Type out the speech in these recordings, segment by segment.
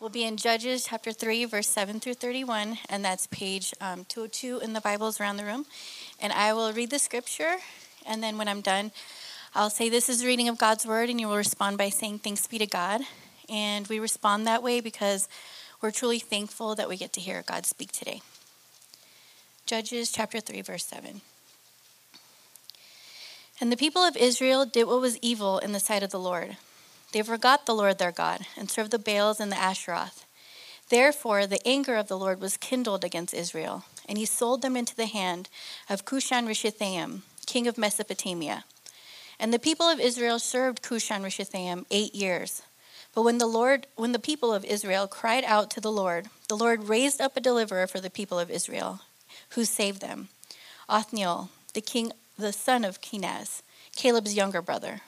We'll be in Judges chapter 3, verse 7 through 31, and that's page 202 in the Bibles around the room. And I will read the scripture, and then when I'm done, I'll say, this is the reading of God's word, and you will respond by saying, thanks be to God. And we respond that way because we're truly thankful that we get to hear God speak today. Judges chapter 3, verse 7. And the people of Israel did what was evil in the sight of the Lord. They forgot the Lord their God and served the Baals and the Asheroth. Therefore, the anger of the Lord was kindled against Israel, and he sold them into the hand of Cushan-Rishathaim, king of Mesopotamia. And the people of Israel served Cushan-Rishathaim 8 years. But when the people of Israel cried out to the Lord raised up a deliverer for the people of Israel, who saved them, Othniel, the son of Kenaz, Caleb's younger brother.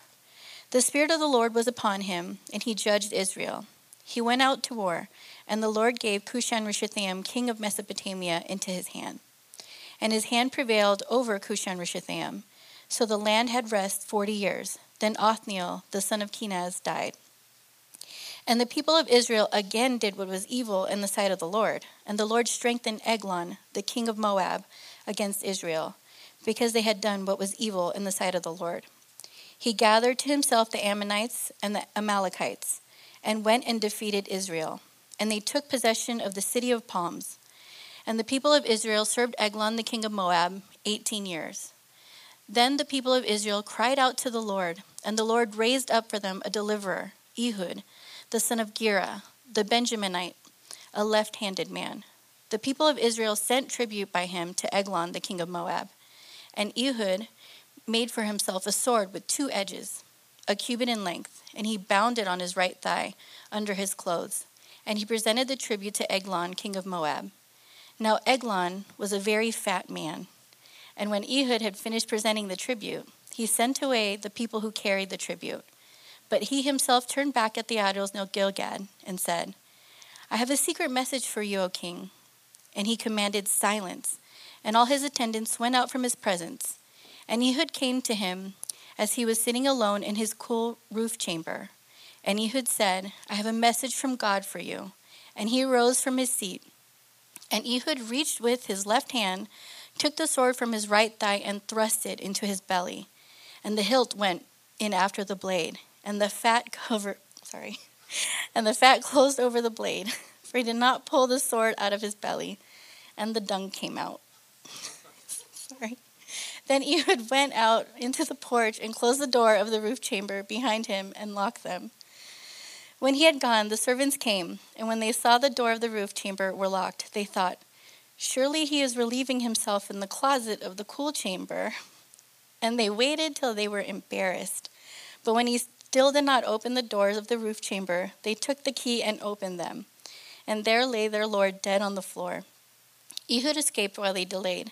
The Spirit of the Lord was upon him, and he judged Israel. He went out to war, and the Lord gave Cushan-Rishathaim, king of Mesopotamia, into his hand. And his hand prevailed over Cushan-Rishathaim. So the land had rest 40 years. Then Othniel, the son of Kenaz, died. And the people of Israel again did what was evil in the sight of the Lord. And the Lord strengthened Eglon, the king of Moab, against Israel, because they had done what was evil in the sight of the Lord. He gathered to himself the Ammonites and the Amalekites and went and defeated Israel. And they took possession of the city of palms. And the people of Israel served Eglon, the king of Moab, 18 years. Then the people of Israel cried out to the Lord, and the Lord raised up for them a deliverer, Ehud, the son of Gera, the Benjaminite, a left-handed man. The people of Israel sent tribute by him to Eglon, the king of Moab. And Ehud made for himself a sword with 2 edges, a cubit in length, and he bound it on his right thigh under his clothes, and he presented the tribute to Eglon, king of Moab. Now Eglon was a very fat man, and when Ehud had finished presenting the tribute, he sent away the people who carried the tribute. But he himself turned back at the idols near Gilgal and said, I have a secret message for you, O king. And he commanded silence, and all his attendants went out from his presence. And Ehud came to him as he was sitting alone in his cool roof chamber. And Ehud said, I have a message from God for you. And he arose from his seat. And Ehud reached with his left hand, took the sword from his right thigh, and thrust it into his belly. And the hilt went in after the blade, and the fat closed over the blade, for he did not pull the sword out of his belly, and the dung came out. Then Ehud went out into the porch and closed the door of the roof chamber behind him and locked them. When he had gone, the servants came, and when they saw the door of the roof chamber were locked, they thought, surely he is relieving himself in the closet of the cool chamber. And they waited till they were embarrassed. But when he still did not open the doors of the roof chamber, they took the key and opened them. And there lay their lord dead on the floor. Ehud escaped while they delayed.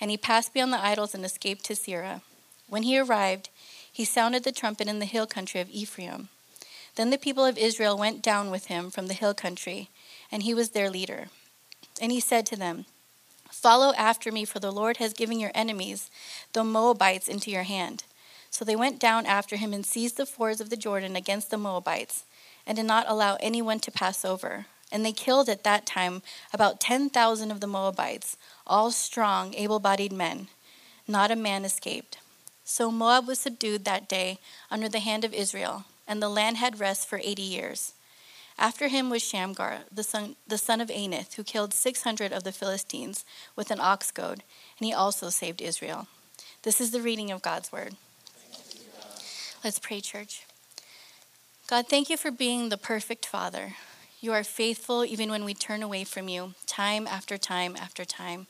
And he passed beyond the idols and escaped to Seirah. When he arrived, he sounded the trumpet in the hill country of Ephraim. Then the people of Israel went down with him from the hill country, and he was their leader. And he said to them, follow after me, for the Lord has given your enemies, the Moabites, into your hand. So they went down after him and seized the fords of the Jordan against the Moabites, and did not allow anyone to pass over. And they killed at that time about 10,000 of the Moabites, all strong, able-bodied men. Not a man escaped. So Moab was subdued that day under the hand of Israel, and the land had rest for 80 years. After him was Shamgar, the son of Anath, who killed 600 of the Philistines with an ox goad, and he also saved Israel. This is the reading of God's word. Let's pray, church. God, thank you for being the perfect Father. You are faithful even when we turn away from you, time after time after time.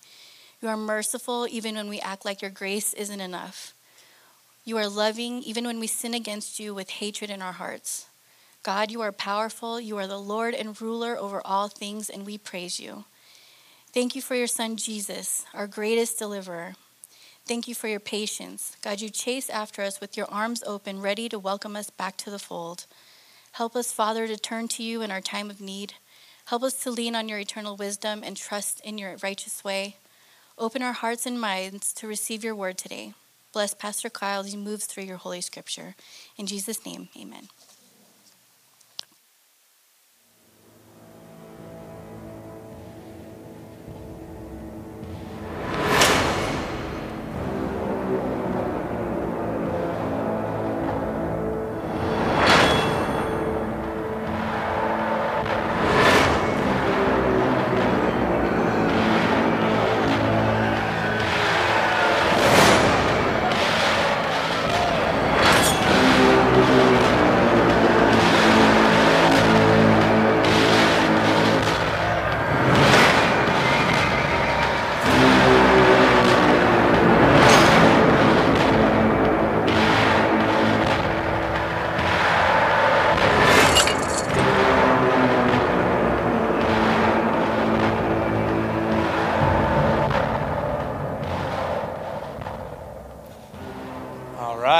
You are merciful even when we act like your grace isn't enough. You are loving even when we sin against you with hatred in our hearts. God, you are powerful. You are the Lord and ruler over all things, and we praise you. Thank you for your son, Jesus, our greatest deliverer. Thank you for your patience. God, you chase after us with your arms open, ready to welcome us back to the fold. Help us, Father, to turn to you in our time of need. Help us to lean on your eternal wisdom and trust in your righteous way. Open our hearts and minds to receive your word today. Bless Pastor Kyle as he moves through your holy scripture. In Jesus' name, amen.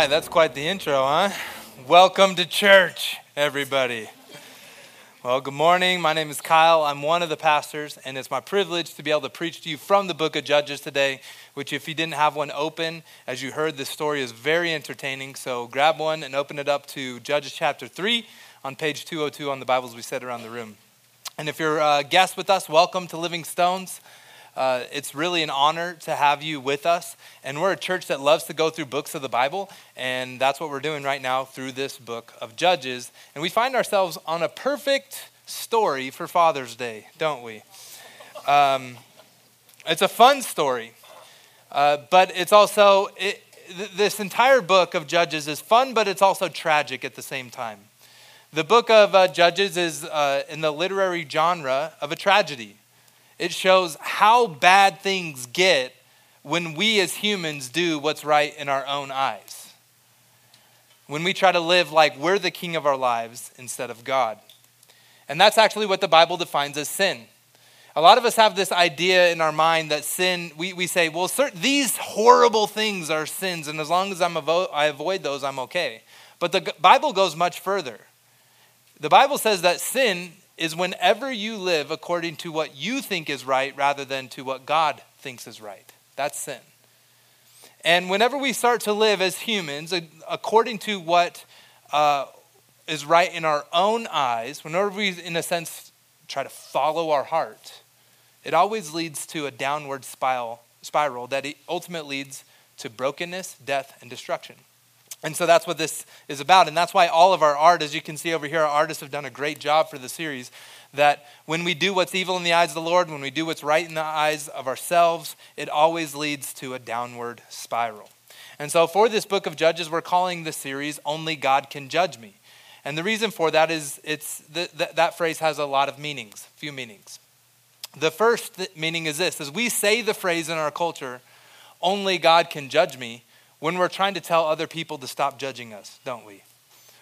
right, that's quite the intro, huh? Welcome to church, everybody. Well, good morning. My name is Kyle. I'm one of the pastors, and it's my privilege to be able to preach to you from the book of Judges today, which if you didn't have one open, as you heard, this story is very entertaining. So grab one and open it up to Judges chapter 3 on page 202 on the Bibles we set around the room. And if you're a guest with us, welcome to Living Stones. It's really an honor to have you with us. And we're a church that loves to go through books of the Bible. And that's what we're doing right now through this book of Judges. And we find ourselves on a perfect story for Father's Day, don't we? It's a fun story. But it's also, this entire book of Judges is fun, but it's also tragic at the same time. The book of Judges is in the literary genre of a tragedy. It shows how bad things get when we as humans do what's right in our own eyes. When we try to live like we're the king of our lives instead of God. And that's actually what the Bible defines as sin. A lot of us have this idea in our mind that sin, we say, well, these horrible things are sins, and as long as I avoid those, I'm okay. But the Bible goes much further. The Bible says that sin is whenever you live according to what you think is right rather than to what God thinks is right. That's sin. And whenever we start to live as humans according to what is right in our own eyes, whenever we, in a sense, try to follow our heart, it always leads to a downward spiral that ultimately leads to brokenness, death, and destruction. And so that's what this is about. And that's why all of our art, as you can see over here, our artists have done a great job for the series, that when we do what's evil in the eyes of the Lord, when we do what's right in the eyes of ourselves, it always leads to a downward spiral. And so for this book of Judges, we're calling the series, Only God Can Judge Me. And the reason for that is that phrase has a lot of meanings, few meanings. The first meaning is this, as we say the phrase in our culture, only God can judge me, when we're trying to tell other people to stop judging us, don't we?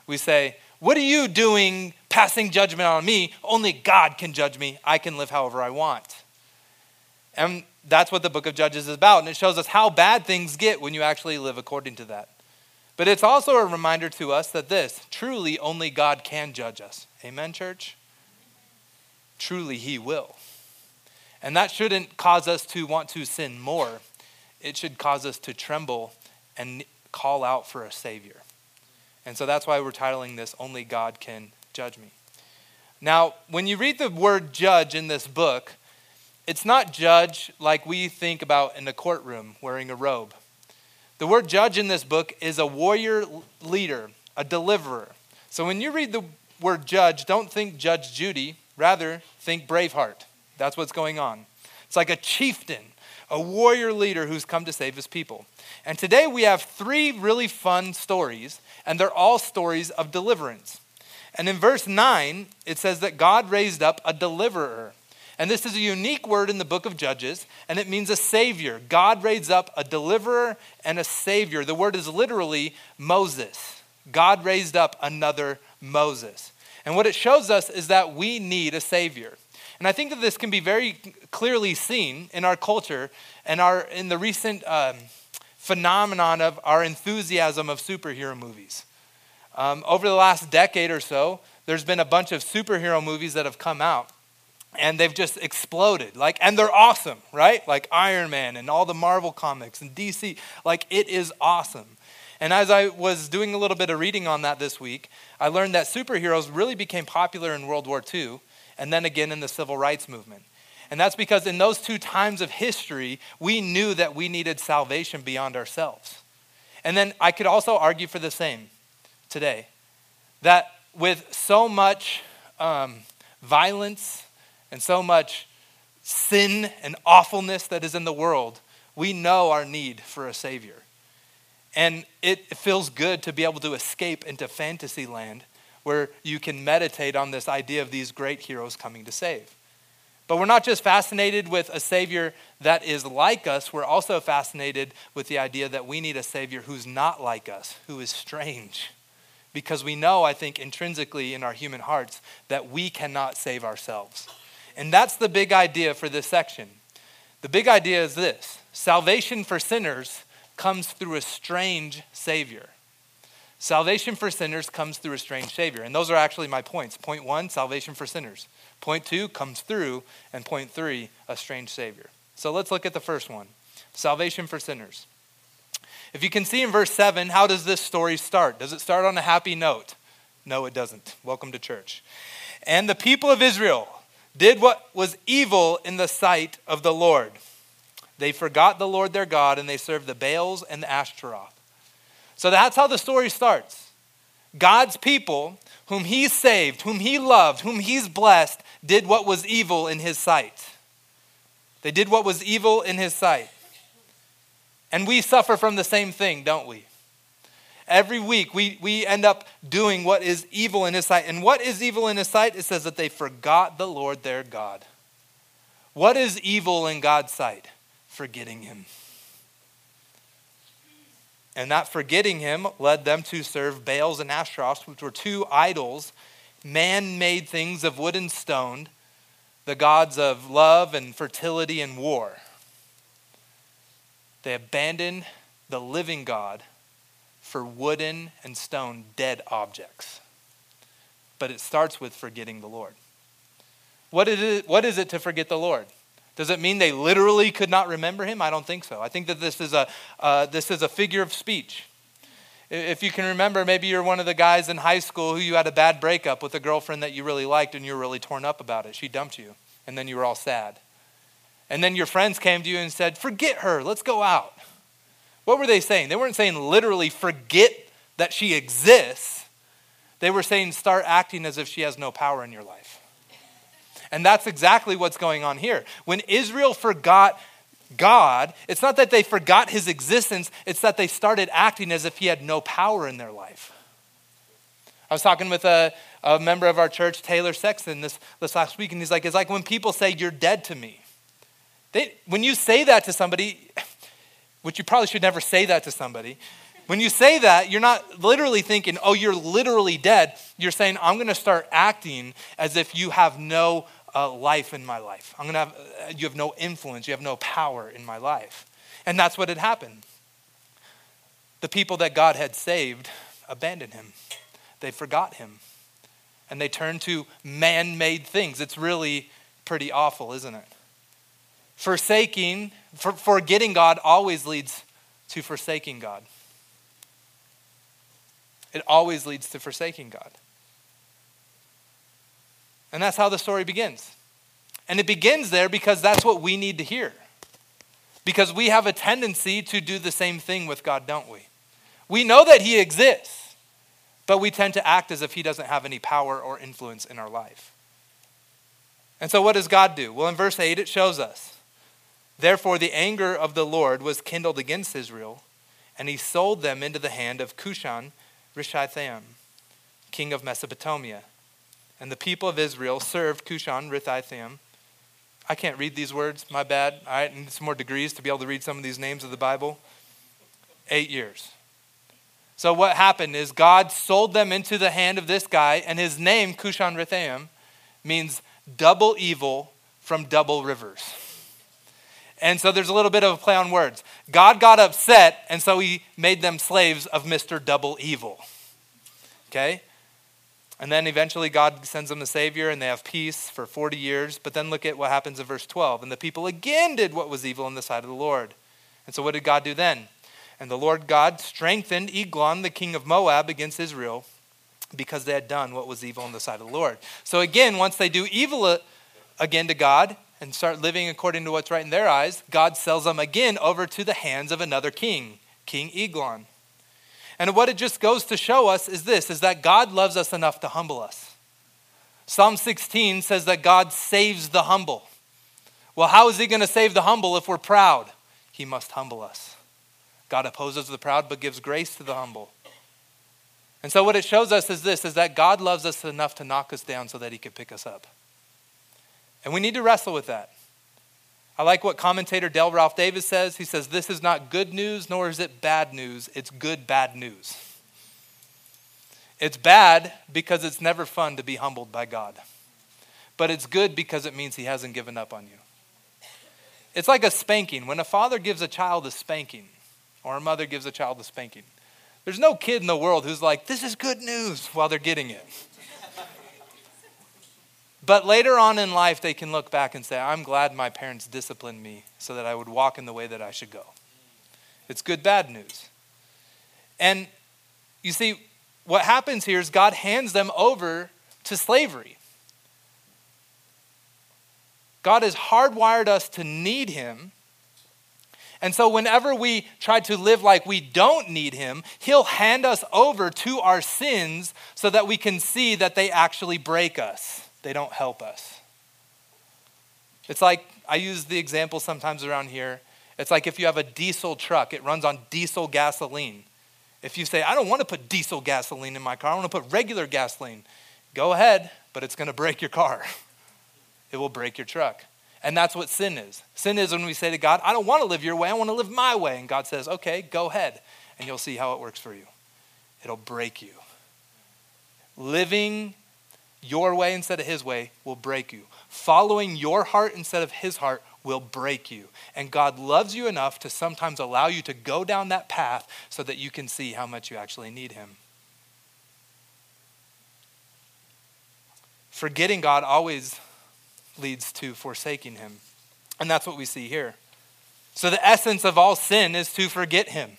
We say, what are you doing passing judgment on me? Only God can judge me. I can live however I want. And that's what the book of Judges is about. And it shows us how bad things get when you actually live according to that. But it's also a reminder to us that this, truly only God can judge us. Amen, church? Truly he will. And that shouldn't cause us to want to sin more. It should cause us to tremble and call out for a savior. And so that's why we're titling this, Only God Can Judge Me. Now, when you read the word judge in this book, it's not judge like we think about in a courtroom wearing a robe. The word judge in this book is a warrior leader, a deliverer. So when you read the word judge, don't think Judge Judy, rather think Braveheart. That's what's going on. It's like a chieftain, a warrior leader who's come to save his people. And today we have three really fun stories, and they're all stories of deliverance. And in verse 9, it says that God raised up a deliverer. And this is a unique word in the book of Judges, and it means a savior. God raised up a deliverer and a savior. The word is literally Moses. God raised up another Moses. And what it shows us is that we need a savior. And I think that this can be very clearly seen in our culture and in the recent phenomenon of our enthusiasm of superhero movies. Over the last decade or so, there's been a bunch of superhero movies that have come out, and they've just exploded. And they're awesome, right? Like Iron Man and all the Marvel comics and DC. It is awesome. And as I was doing a little bit of reading on that this week, I learned that superheroes really became popular in World War II, and then again in the Civil Rights Movement. And that's because in those two times of history, we knew that we needed salvation beyond ourselves. And then I could also argue for the same today, that with so much violence and so much sin and awfulness that is in the world, we know our need for a savior. And it feels good to be able to escape into fantasy land where you can meditate on this idea of these great heroes coming to save. But we're not just fascinated with a savior that is like us, we're also fascinated with the idea that we need a savior who's not like us, who is strange. Because we know, I think, intrinsically in our human hearts that we cannot save ourselves. And that's the big idea for this section. The big idea is this: salvation for sinners comes through a strange savior. Salvation for sinners comes through a strange Savior. And those are actually my points. Point one, salvation for sinners. Point two, comes through. And point three, a strange Savior. So let's look at the first one, salvation for sinners. If you can see in verse 7, how does this story start? Does it start on a happy note? No, it doesn't. Welcome to church. And the people of Israel did what was evil in the sight of the Lord. They forgot the Lord their God, and they served the Baals and the Asheroth. So that's how the story starts. God's people, whom he saved, whom he loved, whom he's blessed, did what was evil in his sight. They did what was evil in his sight. And we suffer from the same thing, don't we? Every week we end up doing what is evil in his sight. And what is evil in his sight? It says that they forgot the Lord their God. What is evil in God's sight? Forgetting him. And that forgetting him led them to serve Baals and Asheroth, which were two idols, man-made things of wood and stone, the gods of love and fertility and war. They abandoned the living God for wooden and stone dead objects. But it starts with forgetting the Lord. What is it to forget the Lord? Does it mean they literally could not remember him? I don't think so. I think that this is a figure of speech. If you can remember, maybe you're one of the guys in high school who you had a bad breakup with a girlfriend that you really liked and you were really torn up about it. She dumped you, and then you were all sad. And then your friends came to you and said, forget her, let's go out. What were they saying? They weren't saying literally forget that she exists. They were saying start acting as if she has no power in your life. And that's exactly what's going on here. When Israel forgot God, it's not that they forgot his existence, it's that they started acting as if he had no power in their life. I was talking with a member of our church, Taylor Sexton, this last week, and he's like, it's like when people say, you're dead to me. When you say that to somebody, which you probably should never say that to somebody, when you say that, you're not literally thinking, oh, you're literally dead. You're saying, I'm going to start acting as if you have no life in my life. You have no influence. You have no power in my life. And that's what had happened. The people that God had saved abandoned him. They forgot him. And they turned to man-made things. It's really pretty awful, isn't it? Forgetting God always leads to forsaking God. It always leads to forsaking God. And that's how the story begins. And it begins there because that's what we need to hear. Because we have a tendency to do the same thing with God, don't we? We know that he exists, but we tend to act as if he doesn't have any power or influence in our life. And so what does God do? Well, in verse 8, it shows us. Therefore, the anger of the Lord was kindled against Israel, and he sold them into the hand of Cushan-Rishathaim, king of Mesopotamia. And the people of Israel served Cushan-Rishathaim. I can't read these words, my bad. I need some more degrees to be able to read some of these names of the Bible. 8 years. So what happened is God sold them into the hand of this guy, and his name, Cushan-Rishathaim, means double evil from double rivers. And so there's a little bit of a play on words. God got upset, and so he made them slaves of Mr. Double Evil. Okay? And then eventually God sends them the Savior, and they have peace for 40 years. But then look at what happens in verse 12. And the people again did what was evil in the sight of the Lord. And so what did God do then? And the Lord God strengthened Eglon, the king of Moab, against Israel, because they had done what was evil in the sight of the Lord. So again, once they do evil again to God, and start living according to what's right in their eyes, God sells them again over to the hands of another king, King Eglon. And what it just goes to show us is this, is that God loves us enough to humble us. Psalm 16 says that God saves the humble. Well, how is he going to save the humble if we're proud? He must humble us. God opposes the proud but gives grace to the humble. And so what it shows us is this, is that God loves us enough to knock us down so that he could pick us up. And we need to wrestle with that. I like what commentator Del Ralph Davis says. He says, this is not good news, nor is it bad news. It's good bad news. It's bad because it's never fun to be humbled by God. But it's good because it means he hasn't given up on you. It's like a spanking. When a father gives a child a spanking, or a mother gives a child a spanking, There's no kid in the world who's like, this is good news while they're getting it. But later on in life, they can look back and say, I'm glad my parents disciplined me so that I would walk in the way that I should go. It's good, bad news. And you see, what happens here is God hands them over to slavery. God has hardwired us to need him. And so whenever we try to live like we don't need him, he'll hand us over to our sins so that we can see that they actually break us. They don't help us. It's like, I use the example sometimes around here. It's like if you have a diesel truck, it runs on diesel gasoline. If you say, I don't want to put diesel gasoline in my car, I want to put regular gasoline. Go ahead, but it's going to break your car. It will break your truck. And that's what sin is. Sin is when we say to God, I don't want to live your way. I want to live my way. And God says, okay, go ahead. And you'll see how it works for you. It'll break you. Living your way instead of his way will break you. Following your heart instead of his heart will break you. And God loves you enough to sometimes allow you to go down that path so that you can see how much you actually need him. Forgetting God always leads to forsaking him. And that's what we see here. So the essence of all sin is to forget him.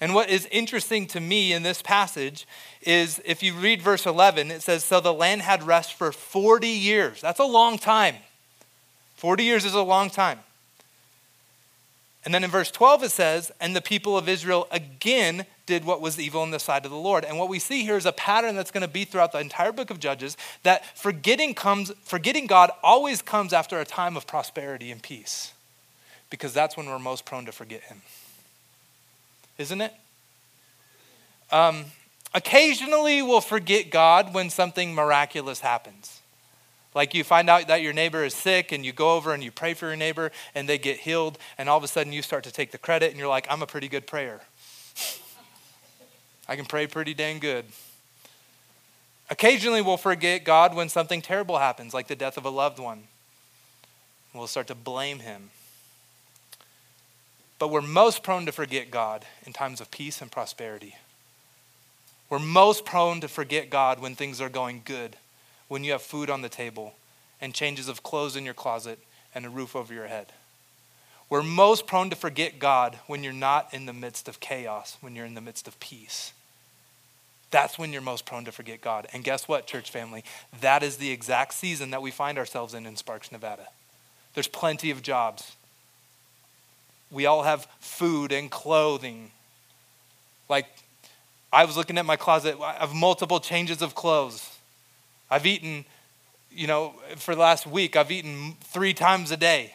And what is interesting to me in this passage is if you read verse 11, it says, so the land had rest for 40 years. That's a long time. 40 years is a long time. And then in verse 12, it says, and the people of Israel again did what was evil in the sight of the Lord. And what we see here is a pattern that's going to be throughout the entire book of Judges, that forgetting God always comes after a time of prosperity and peace, because that's when we're most prone to forget him. Isn't it? Occasionally we'll forget God when something miraculous happens. Like you find out that your neighbor is sick and you go over and you pray for your neighbor and they get healed, and all of a sudden you start to take the credit and you're like, I'm a pretty good prayer. I can pray pretty dang good. Occasionally we'll forget God when something terrible happens, like the death of a loved one. We'll start to blame him. But we're most prone to forget God in times of peace and prosperity. We're most prone to forget God when things are going good, when you have food on the table and changes of clothes in your closet and a roof over your head. We're most prone to forget God when you're not in the midst of chaos, when you're in the midst of peace. That's when you're most prone to forget God. And guess what, church family? That is the exact season that we find ourselves in Sparks, Nevada. There's plenty of jobs. We all have food and clothing. Like, I was looking at my closet, I have multiple changes of clothes. I've eaten, for the last week, I've eaten 3 times a day.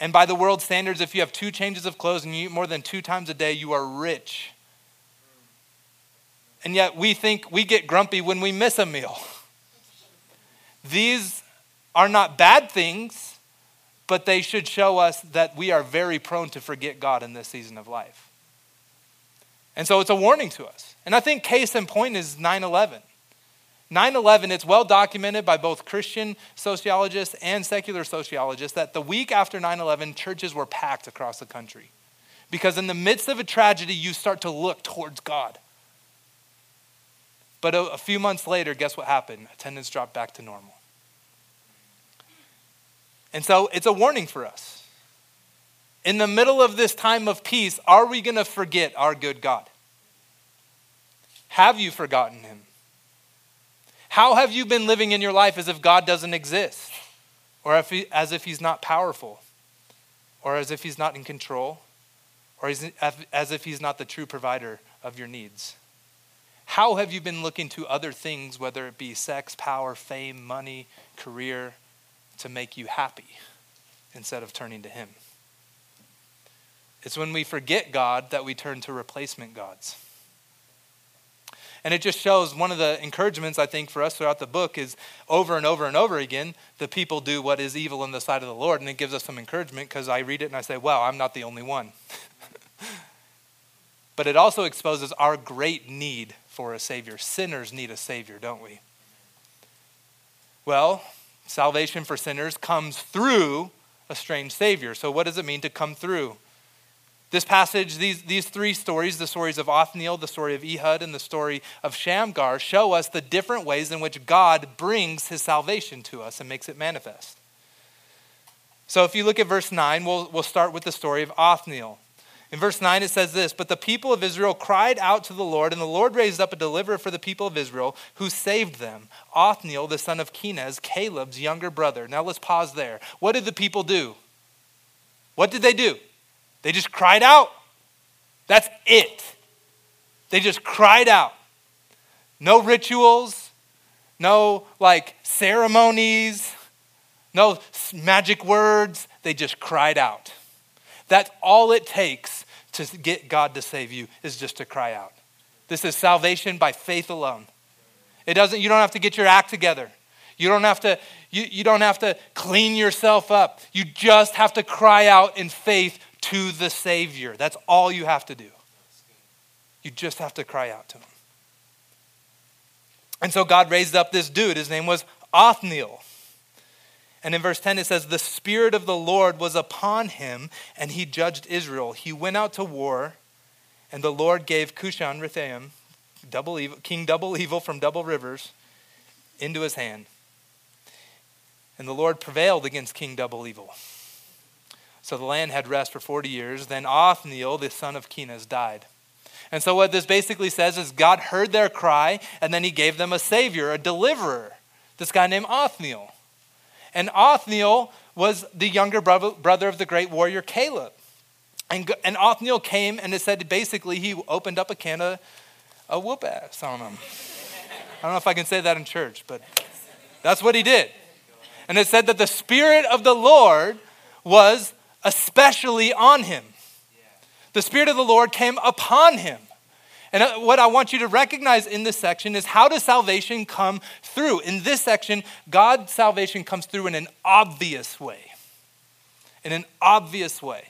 And by the world standards, if you have 2 changes of clothes and you eat more than 2 times a day, you are rich. And yet we think we get grumpy when we miss a meal. These are not bad things, but they should show us that we are very prone to forget God in this season of life. And so it's a warning to us. And I think case in point is 9/11. 9/11, it's well documented by both Christian sociologists and secular sociologists that the week after 9/11, churches were packed across the country. Because in the midst of a tragedy, you start to look towards God. But a few months later, guess what happened? Attendance dropped back to normal. And so it's a warning for us. In the middle of this time of peace, are we going to forget our good God? Have you forgotten him? How have you been living in your life as if God doesn't exist? Or as if he's not powerful? Or as if he's not in control? Or as if he's not the true provider of your needs? How have you been looking to other things, whether it be sex, power, fame, money, career, to make you happy instead of turning to him? It's when we forget God that we turn to replacement gods. And it just shows one of the encouragements, I think, for us throughout the book is over and over and over again, the people do what is evil in the sight of the Lord. And it gives us some encouragement because I read it and I say, wow, I'm not the only one. But it also exposes our great need for a savior. Sinners need a savior, don't we? Well, salvation for sinners comes through a strange savior. So what does it mean to come through? This passage, these three stories, the stories of Othniel, the story of Ehud, and the story of Shamgar, show us the different ways in which God brings his salvation to us and makes it manifest. So if you look at verse 9, we'll start with the story of Othniel. In verse 9, it says this: "But the people of Israel cried out to the Lord, and the Lord raised up a deliverer for the people of Israel who saved them, Othniel, the son of Kenaz, Caleb's younger brother." Now let's pause there. What did the people do? What did they do? They just cried out. That's it. They just cried out. No rituals, no ceremonies, no magic words. They just cried out. That's all it takes to get God to save you, is just to cry out. This is salvation by faith alone. You don't have to get your act together. You don't have to clean yourself up. You just have to cry out in faith to the Savior. That's all you have to do. You just have to cry out to him. And so God raised up this dude. His name was Othniel. And in verse 10, it says, "The Spirit of the Lord was upon him, and he judged Israel. He went out to war, and the Lord gave Cushan-Rishathaim, King Double Evil from Double Rivers, into his hand. And the Lord prevailed against King Double Evil. So the land had rest for 40 years. Then Othniel, the son of Kenaz, died." And so what this basically says is God heard their cry, and then he gave them a savior, a deliverer, this guy named Othniel. And Othniel was the younger brother of the great warrior Caleb. And Othniel came, and it said basically he opened up a can of a whoop-ass on him. I don't know if I can say that in church, but that's what he did. And it said that the Spirit of the Lord was especially on him. The Spirit of the Lord came upon him. And what I want you to recognize in this section is, how does salvation come through? In this section, God's salvation comes through in an obvious way. In an obvious way.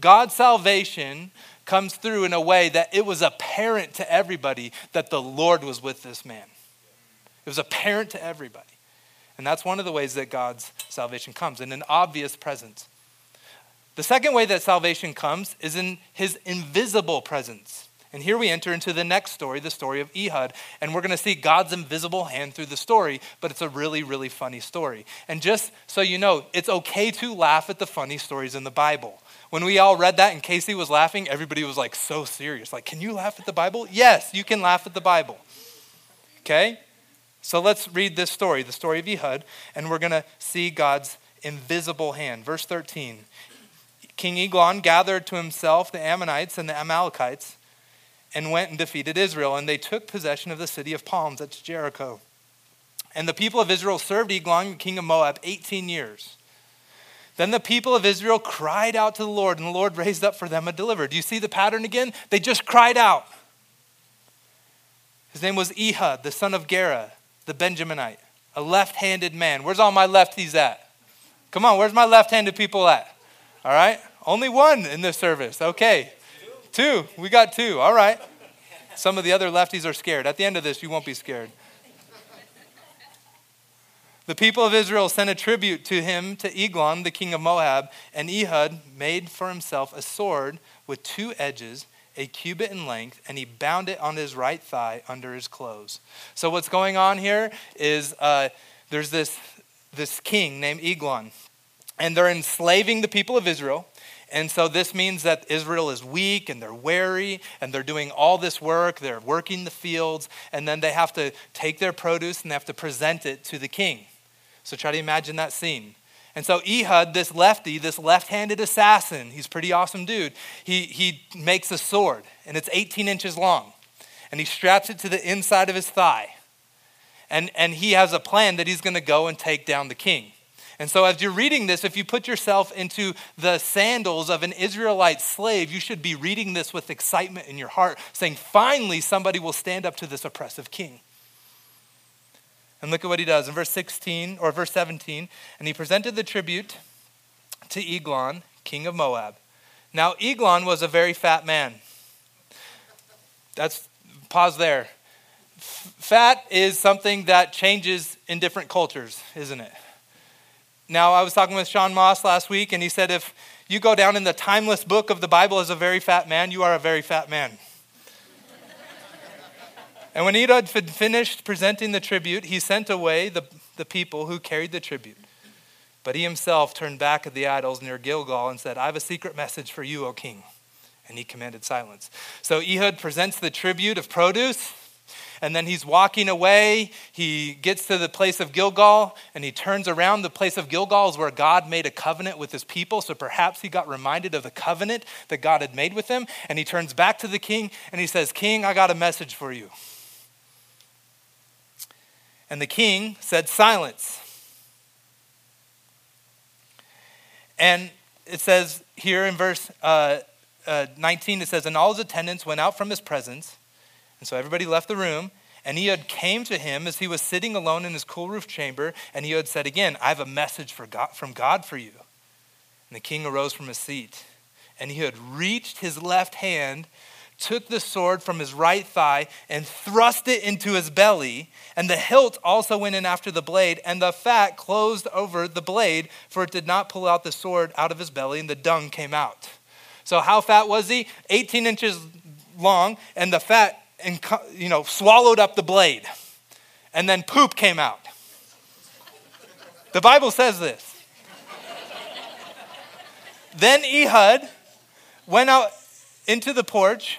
God's salvation comes through in a way that it was apparent to everybody that the Lord was with this man. It was apparent to everybody. And that's one of the ways that God's salvation comes, in an obvious presence. The second way that salvation comes is in his invisible presence. And here we enter into the next story, the story of Ehud. And we're going to see God's invisible hand through the story, but it's a really, really funny story. And just so you know, it's okay to laugh at the funny stories in the Bible. When we all read that and Casey was laughing, everybody was so serious. Can you laugh at the Bible? Yes, you can laugh at the Bible. Okay? So let's read this story, the story of Ehud, and we're going to see God's invisible hand. Verse 13, "King Eglon gathered to himself the Ammonites and the Amalekites, and went and defeated Israel, and they took possession of the city of palms," that's Jericho. "And the people of Israel served Eglon, king of Moab, 18 years. Then the people of Israel cried out to the Lord, and the Lord raised up for them a deliverer." Do you see the pattern again? They just cried out. "His name was Ehud, the son of Gera, the Benjaminite, a left-handed man." Where's all my lefties at? Come on, where's my left-handed people at? All right, only one in this service, okay. Two. We got two. All right. Some of the other lefties are scared. At the end of this, you won't be scared. "The people of Israel sent a tribute to him, to Eglon, the king of Moab, and Ehud made for himself a sword with two edges, a cubit in length, and he bound it on his right thigh under his clothes." So what's going on here is there's this king named Eglon, and they're enslaving the people of Israel. And so this means that Israel is weak and they're wary and they're doing all this work. They're working the fields, and then they have to take their produce and they have to present it to the king. So try to imagine that scene. And so Ehud, this lefty, this left-handed assassin, he's a pretty awesome dude. He makes a sword, and it's 18 inches long, and he straps it to the inside of his thigh. And he has a plan that he's going to go and take down the king. And so as you're reading this, if you put yourself into the sandals of an Israelite slave, you should be reading this with excitement in your heart, saying, finally, somebody will stand up to this oppressive king. And look at what he does in verse 17. "And he presented the tribute to Eglon, king of Moab. Now, Eglon was a very fat man." Pause there. Fat is something that changes in different cultures, isn't it? Now, I was talking with Sean Moss last week, and he said, if you go down in the timeless book of the Bible as a very fat man, you are a very fat man. And when Ehud finished presenting the tribute, he sent away the people who carried the tribute. But he himself turned back at the idols near Gilgal and said, I have a secret message for you, O king. And he commanded silence. So Ehud presents the tribute of produce, and then he's walking away. He gets to the place of Gilgal, and he turns around. The place of Gilgal is where God made a covenant with his people, so perhaps he got reminded of the covenant that God had made with him. And he turns back to the king, and he says, King, I got a message for you. And the king said, silence. And it says here in verse 19, it says, and all his attendants went out from his presence. And so everybody left the room. And Ehud came to him as he was sitting alone in his cool roof chamber. And Ehud said again, I have a message from God for you. And the king arose from his seat. And Ehud reached his left hand, took the sword from his right thigh, and thrust it into his belly. And the hilt also went in after the blade, and the fat closed over the blade, for it did not pull out the sword out of his belly, and the dung came out. So how fat was he? 18 inches long, and the fat, swallowed up the blade. And then poop came out. The Bible says this. Then Ehud went out into the porch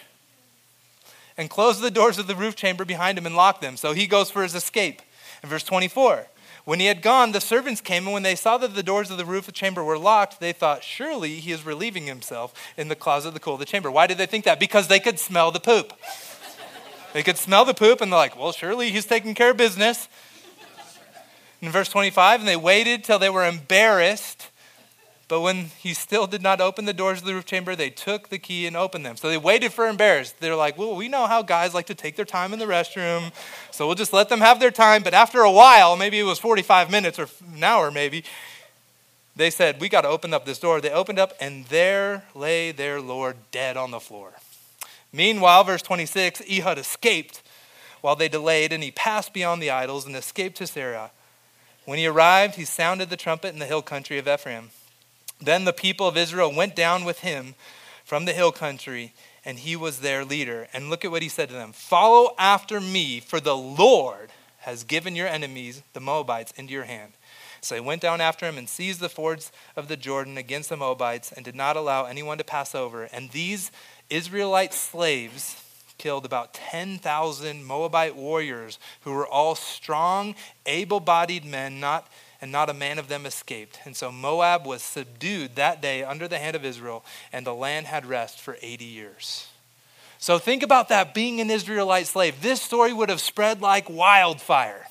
and closed the doors of the roof chamber behind him and locked them. So he goes for his escape. In verse 24, when he had gone, the servants came, and when they saw that the doors of the roof chamber were locked, they thought, surely he is relieving himself in the closet of the cool of the chamber. Why did they think that? Because they could smell the poop. They could smell the poop, and they're like, well, surely he's taking care of business. In verse 25, and they waited till they were embarrassed. But when he still did not open the doors of the roof chamber, they took the key and opened them. So they waited for embarrassed. They're like, well, we know how guys like to take their time in the restroom, so we'll just let them have their time. But after a while, maybe it was 45 minutes or an hour maybe, they said, we got to open up this door. They opened up, and there lay their Lord dead on the floor. Meanwhile, verse 26, Ehud escaped while they delayed, and he passed beyond the idols and escaped to Seirah. When he arrived, he sounded the trumpet in the hill country of Ephraim. Then the people of Israel went down with him from the hill country, and he was their leader. And look at what he said to them. Follow after me, for the Lord has given your enemies, the Moabites, into your hand. So they went down after him and seized the fords of the Jordan against the Moabites and did not allow anyone to pass over. And these Israelite slaves killed about 10,000 Moabite warriors who were all strong, able-bodied men, not a man of them escaped. And so Moab was subdued that day under the hand of Israel, and the land had rest for 80 years. So think about that, being an Israelite slave. This story would have spread like wildfire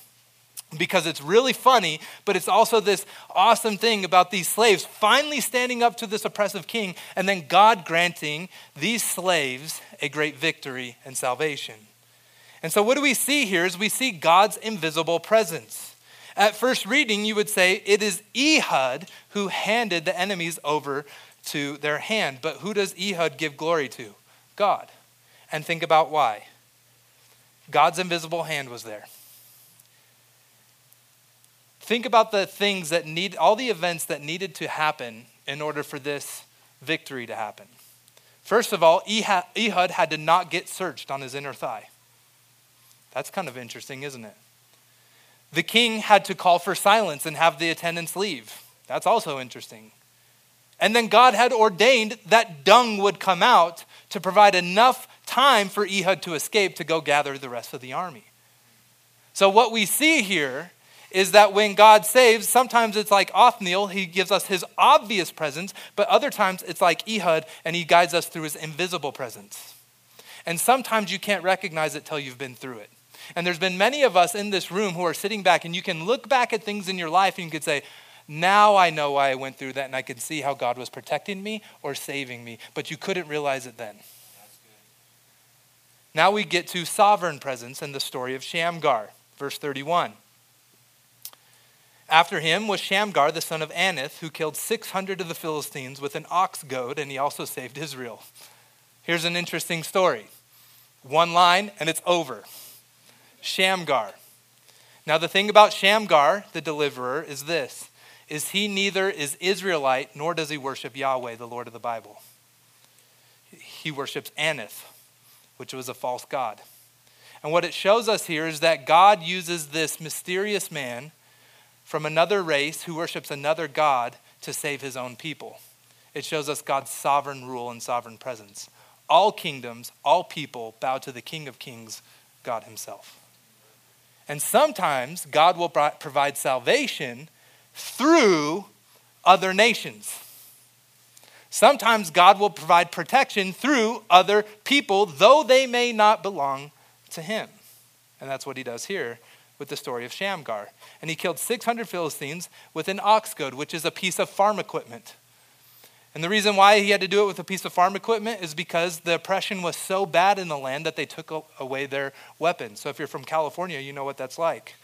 because it's really funny, but it's also this awesome thing about these slaves finally standing up to this oppressive king, and then God granting these slaves a great victory and salvation. And so what do we see here is we see God's invisible presence. At first reading, you would say it is Ehud who handed the enemies over to their hand. But who does Ehud give glory to? God. And think about why. God's invisible hand was there. Think about the things that need, all the events that needed to happen in order for this victory to happen. First of all, Ehud had to not get searched on his inner thigh. That's kind of interesting, isn't it? The king had to call for silence and have the attendants leave. That's also interesting. And then God had ordained that dung would come out to provide enough time for Ehud to escape to go gather the rest of the army. So what we see here is that when God saves, sometimes it's like Othniel, he gives us his obvious presence, but other times it's like Ehud, and he guides us through his invisible presence. And sometimes you can't recognize it till you've been through it. And there's been many of us in this room who are sitting back, and you can look back at things in your life and you could say, now I know why I went through that, and I can see how God was protecting me or saving me. But you couldn't realize it then. Now we get to sovereign presence in the story of Shamgar, verse 31. After him was Shamgar, the son of Anath, who killed 600 of the Philistines with an ox goad, and he also saved Israel. Here's an interesting story. One line and it's over. Shamgar. Now the thing about Shamgar, the deliverer, is this. is he neither is Israelite, nor does he worship Yahweh, the Lord of the Bible. He worships Anath, which was a false god. And what it shows us here is that God uses this mysterious man from another race who worships another god to save his own people. It shows us God's sovereign rule and sovereign presence. All kingdoms, all people bow to the King of Kings, God himself. And sometimes God will provide salvation through other nations. Sometimes God will provide protection through other people, though they may not belong to him. And that's what he does here with the story of Shamgar. And he killed 600 Philistines with an ox goad, which is a piece of farm equipment. And the reason why he had to do it with a piece of farm equipment is because the oppression was so bad in the land that they took away their weapons. So if you're from California, you know what that's like.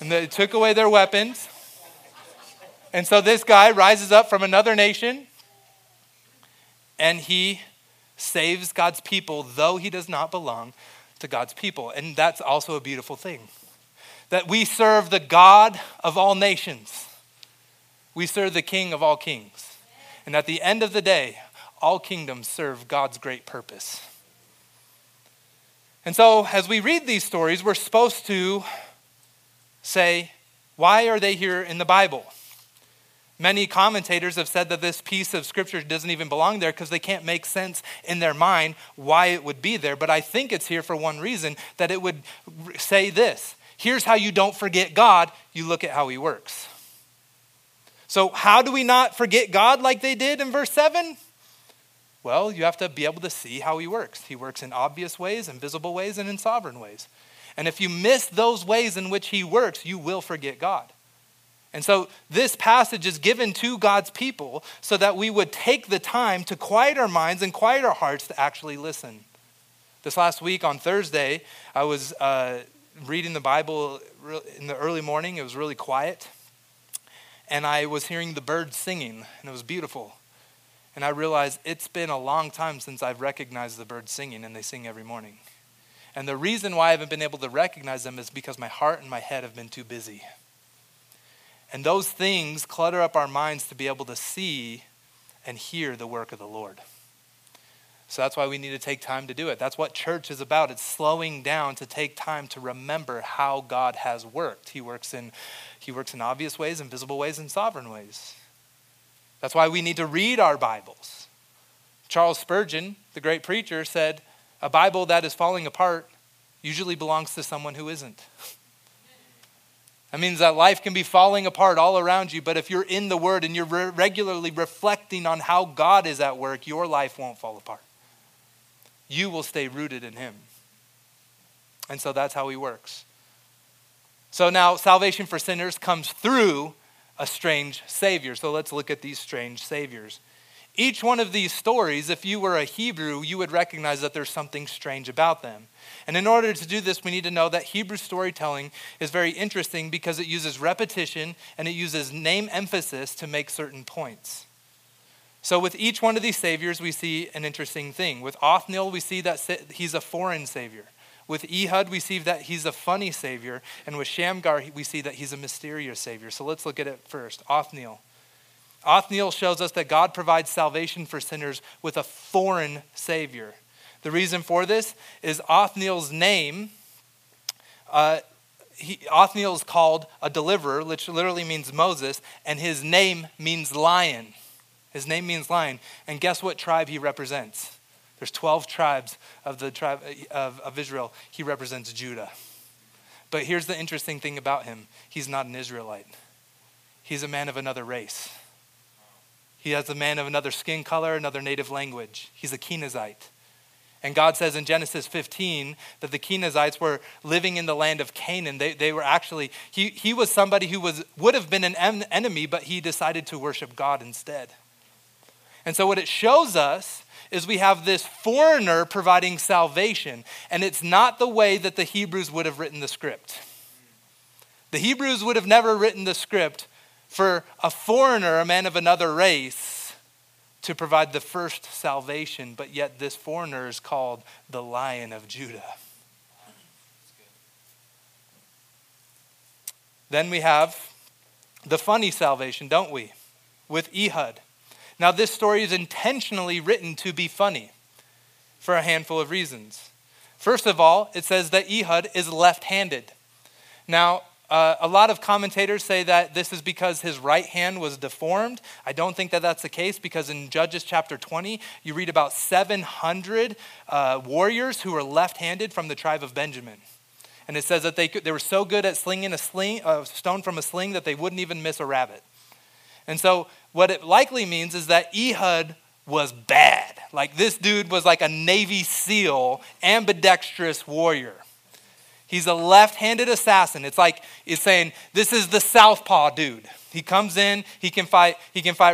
And they took away their weapons. And so this guy rises up from another nation and he saves God's people, though he does not belong to God's people. And that's also a beautiful thing, that we serve the God of all nations. We serve the King of all kings. And at the end of the day, all kingdoms serve God's great purpose. And so as we read these stories, we're supposed to say, why are they here in the Bible? Many commentators have said that this piece of scripture doesn't even belong there because they can't make sense in their mind why it would be there. But I think it's here for one reason, that it would say this: here's how you don't forget God, you look at how he works. So how do we not forget God like they did in verse 7? Well, you have to be able to see how he works. He works in obvious ways, invisible ways, and in sovereign ways. And if you miss those ways in which he works, you will forget God. And so this passage is given to God's people so that we would take the time to quiet our minds and quiet our hearts to actually listen. This last week on Thursday, I was reading the Bible in the early morning. It was really quiet. And I was hearing the birds singing, and it was beautiful. And I realized it's been a long time since I've recognized the birds singing, and they sing every morning. And the reason why I haven't been able to recognize them is because my heart and my head have been too busy. And those things clutter up our minds to be able to see and hear the work of the Lord. So that's why we need to take time to do it. That's what church is about. It's slowing down to take time to remember how God has worked. He works in obvious ways, invisible ways, and sovereign ways. That's why we need to read our Bibles. Charles Spurgeon, the great preacher, said, a Bible that is falling apart usually belongs to someone who isn't. That means that life can be falling apart all around you, but if you're in the Word and you're regularly reflecting on how God is at work, your life won't fall apart. You will stay rooted in him. And so that's how he works. So now salvation for sinners comes through a strange savior. So let's look at these strange saviors. Each one of these stories, if you were a Hebrew, you would recognize that there's something strange about them. And in order to do this, we need to know that Hebrew storytelling is very interesting because it uses repetition and it uses name emphasis to make certain points. So with each one of these saviors, we see an interesting thing. With Othniel, we see that he's a foreign savior. With Ehud, we see that he's a funny savior. And with Shamgar, we see that he's a mysterious savior. So let's look at it first. Othniel. Othniel shows us that God provides salvation for sinners with a foreign savior. The reason for this is Othniel's name. Othniel is called a deliverer, which literally means Moses. And his name means lion. His name means lion. And guess what tribe he represents? There's 12 tribes of the tribe of Israel. He represents Judah. But here's the interesting thing about him. He's not an Israelite. He's a man of another race. He is a man of another skin color, another native language. He's a Kenazite. And God says in Genesis 15 that the Kenazites were living in the land of Canaan. They were actually, he was somebody who would have been an enemy, but he decided to worship God instead. And so what it shows us is we have this foreigner providing salvation, and it's not the way that the Hebrews would have written the script. The Hebrews would have never written the script for a foreigner, a man of another race, to provide the first salvation, but yet this foreigner is called the Lion of Judah. Then we have the funny salvation, don't we? With Ehud. Now, this story is intentionally written to be funny for a handful of reasons. First of all, it says that Ehud is left-handed. Now, a lot of commentators say that this is because his right hand was deformed. I don't think that that's the case, because in Judges chapter 20, you read about 700 warriors who were left-handed from the tribe of Benjamin. And it says that they were so good at slinging a stone from a sling that they wouldn't even miss a rabbit. And so what it likely means is that Ehud was bad. Like, this dude was like a Navy SEAL, ambidextrous warrior. He's a left-handed assassin. It's like it's saying, this is the southpaw dude. He comes in, he can fight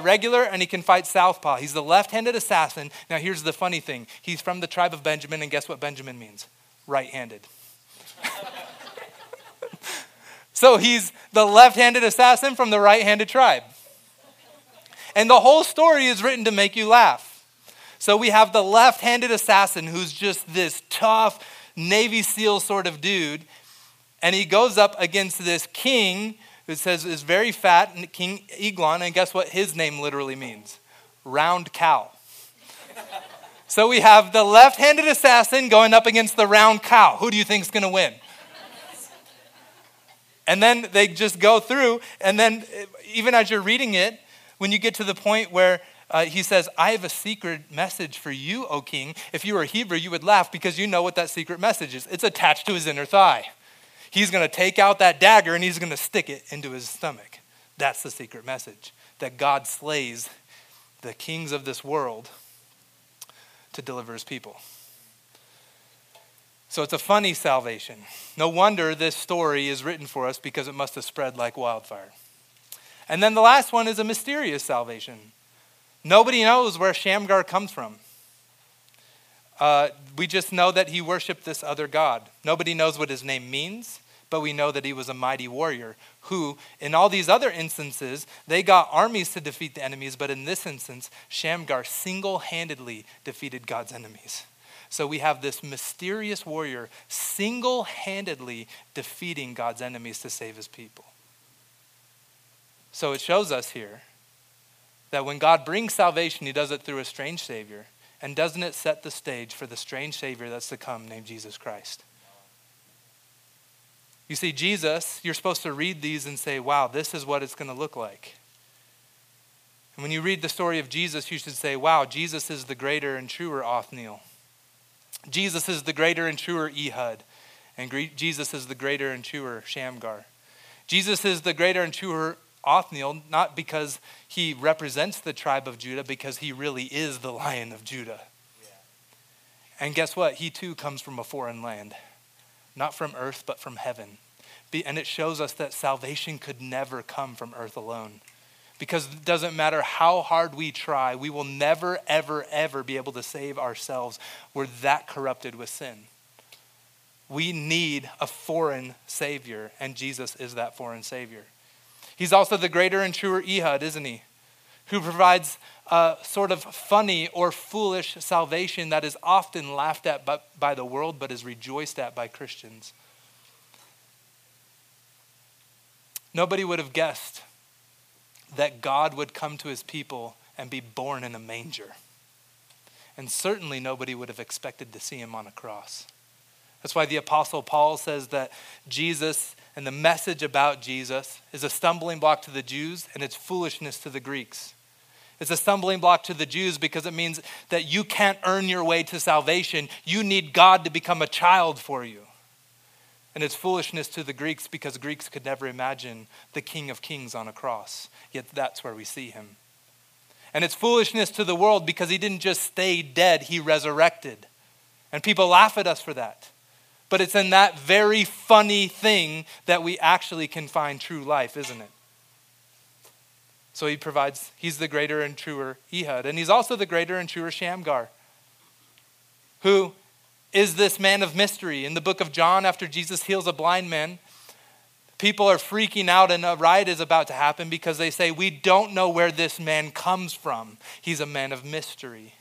regular, and he can fight southpaw. He's the left-handed assassin. Now, here's the funny thing. He's from the tribe of Benjamin, and guess what Benjamin means? Right-handed. So he's the left-handed assassin from the right-handed tribe. And the whole story is written to make you laugh. So we have the left-handed assassin who's just this tough Navy SEAL sort of dude, and he goes up against this king who says is very fat, and King Eglon, and guess what his name literally means? Round cow. So we have the left-handed assassin going up against the round cow. Who do you think's going to win? And then they just go through, and then even as you're reading it, when you get to the point where he says, I have a secret message for you, O king. If you were a Hebrew, you would laugh, because you know what that secret message is. It's attached to his inner thigh. He's going to take out that dagger and he's going to stick it into his stomach. That's the secret message, that God slays the kings of this world to deliver his people. So it's a funny salvation. No wonder this story is written for us, because it must have spread like wildfire. And then the last one is a mysterious salvation. Nobody knows where Shamgar comes from. We just know that he worshiped this other god. Nobody knows what his name means, but we know that he was a mighty warrior who, in all these other instances, they got armies to defeat the enemies, but in this instance, Shamgar single-handedly defeated God's enemies. So we have this mysterious warrior single-handedly defeating God's enemies to save his people. So it shows us here that when God brings salvation, he does it through a strange Savior. And doesn't it set the stage for the strange Savior that's to come, named Jesus Christ? You see, Jesus, you're supposed to read these and say, wow, this is what it's going to look like. And when you read the story of Jesus, you should say, wow, Jesus is the greater and truer Othniel. Jesus is the greater and truer Ehud. And Jesus is the greater and truer Shamgar. Jesus is the greater and truer Othniel, not because he represents the tribe of Judah, because he really is the Lion of Judah. Yeah. And guess what? He too comes from a foreign land, not from earth, but from heaven. And it shows us that salvation could never come from earth alone, because it doesn't matter how hard we try, we will never, ever, ever be able to save ourselves. We're that corrupted with sin. We need a foreign Savior, and Jesus is that foreign Savior. He's also the greater and truer Ehud, isn't he? Who provides a sort of funny or foolish salvation that is often laughed at by the world, but is rejoiced at by Christians. Nobody would have guessed that God would come to his people and be born in a manger. And certainly nobody would have expected to see him on a cross. That's why the Apostle Paul says that Jesus and the message about Jesus is a stumbling block to the Jews, and it's foolishness to the Greeks. It's a stumbling block to the Jews because it means that you can't earn your way to salvation. You need God to become a child for you. And it's foolishness to the Greeks because Greeks could never imagine the King of Kings on a cross. Yet that's where we see him. And it's foolishness to the world because he didn't just stay dead, he resurrected. And people laugh at us for that. But it's in that very funny thing that we actually can find true life, isn't it? So he provides, he's the greater and truer Ehud. And he's also the greater and truer Shamgar, who is this man of mystery. In the book of John, after Jesus heals a blind man, people are freaking out and a riot is about to happen because they say, we don't know where this man comes from. He's a man of mystery.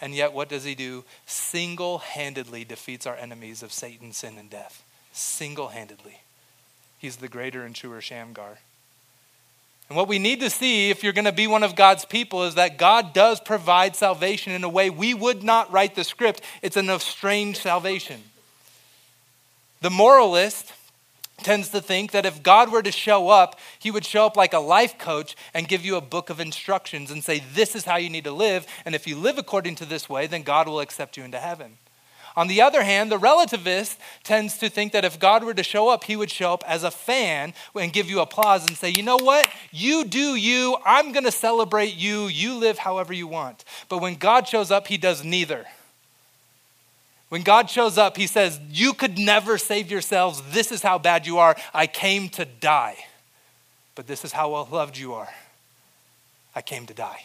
And yet, what does he do? Single-handedly defeats our enemies of Satan, sin, and death. Single-handedly. He's the greater and truer Shamgar. And what we need to see if you're going to be one of God's people is that God does provide salvation in a way we would not write the script. It's an strange salvation. The moralist tends to think that if God were to show up, he would show up like a life coach and give you a book of instructions and say, this is how you need to live. And if you live according to this way, then God will accept you into heaven. On the other hand, the relativist tends to think that if God were to show up, he would show up as a fan and give you applause and say, you know what? You do you. I'm going to celebrate you. You live however you want. But when God shows up, he does neither. When God shows up, he says, you could never save yourselves. This is how bad you are. I came to die. But this is how well loved you are. I came to die.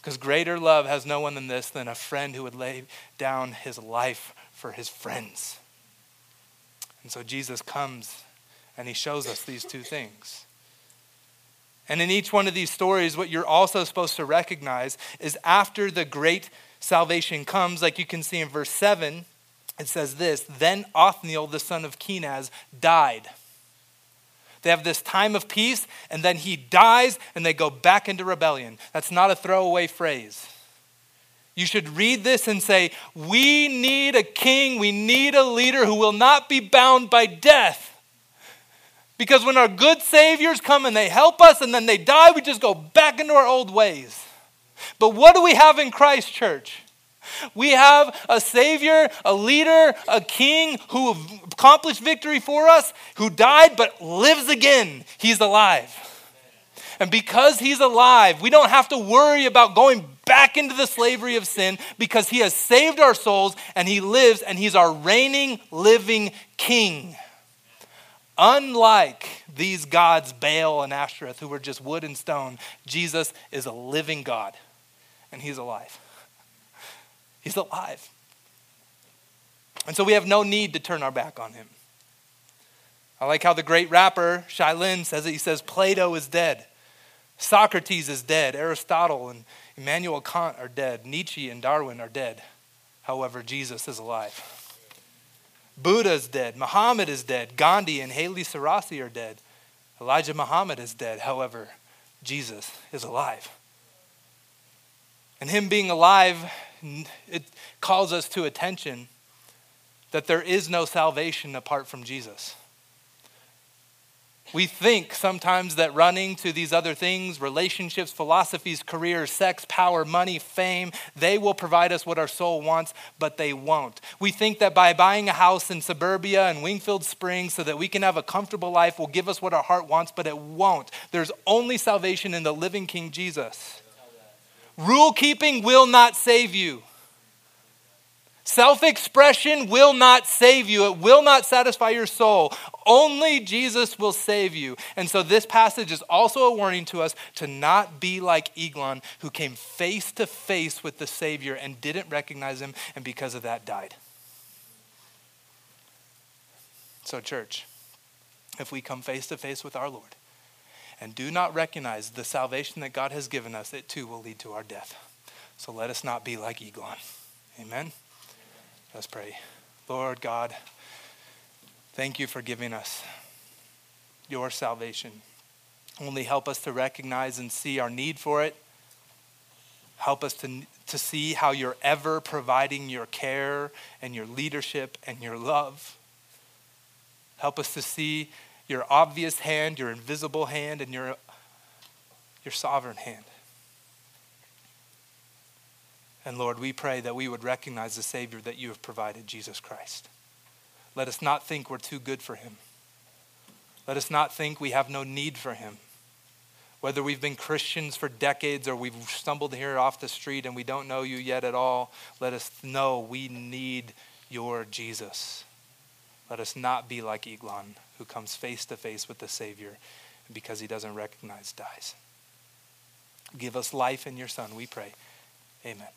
Because greater love has no one than this, than a friend who would lay down his life for his friends. And so Jesus comes and he shows us these two things. And in each one of these stories, what you're also supposed to recognize is after the great salvation comes, like you can see in verse 7, it says this, then Othniel, the son of Kenaz, died. They have this time of peace, and then he dies, and they go back into rebellion. That's not a throwaway phrase. You should read this and say, we need a king, we need a leader who will not be bound by death. Because when our good saviors come and they help us and then they die, we just go back into our old ways. But what do we have in Christ, church? We have a savior, a leader, a king who accomplished victory for us, who died but lives again. He's alive. And because he's alive, we don't have to worry about going back into the slavery of sin because he has saved our souls and he lives and he's our reigning, living king. Unlike these gods, Baal and Asheroth, who were just wood and stone, Jesus is a living God and he's alive. He's alive. And so we have no need to turn our back on him. I like how the great rapper Shylin says it. He says, Plato is dead. Socrates is dead. Aristotle and Immanuel Kant are dead. Nietzsche and Darwin are dead. However, Jesus is alive. Buddha is dead. Muhammad is dead. Gandhi and Haile Selassie are dead. Elijah Muhammad is dead. However, Jesus is alive. And him being alive, it calls us to attention that there is no salvation apart from Jesus. We think sometimes that running to these other things, relationships, philosophies, careers, sex, power, money, fame, they will provide us what our soul wants, but they won't. We think that by buying a house in suburbia and Wingfield Springs so that we can have a comfortable life will give us what our heart wants, but it won't. There's only salvation in the living King Jesus. Rule keeping will not save you. Self-expression will not save you. It will not satisfy your soul. Only Jesus will save you. And so this passage is also a warning to us to not be like Eglon, who came face to face with the Savior and didn't recognize him, and because of that died. So church, if we come face to face with our Lord and do not recognize the salvation that God has given us, it too will lead to our death. So let us not be like Eglon. Amen? Let's pray. Lord God, thank you for giving us your salvation. Only help us to recognize and see our need for it. Help us to see how you're ever providing your care and your leadership and your love. Help us to see your obvious hand, your invisible hand, and your sovereign hand. And Lord, we pray that we would recognize the Savior that you have provided, Jesus Christ. Let us not think we're too good for him. Let us not think we have no need for him. Whether we've been Christians for decades or we've stumbled here off the street and we don't know you yet at all, let us know we need your Jesus. Let us not be like Eglon, who comes face to face with the Savior and because he doesn't recognize, dies. Give us life in your Son, we pray. Amen.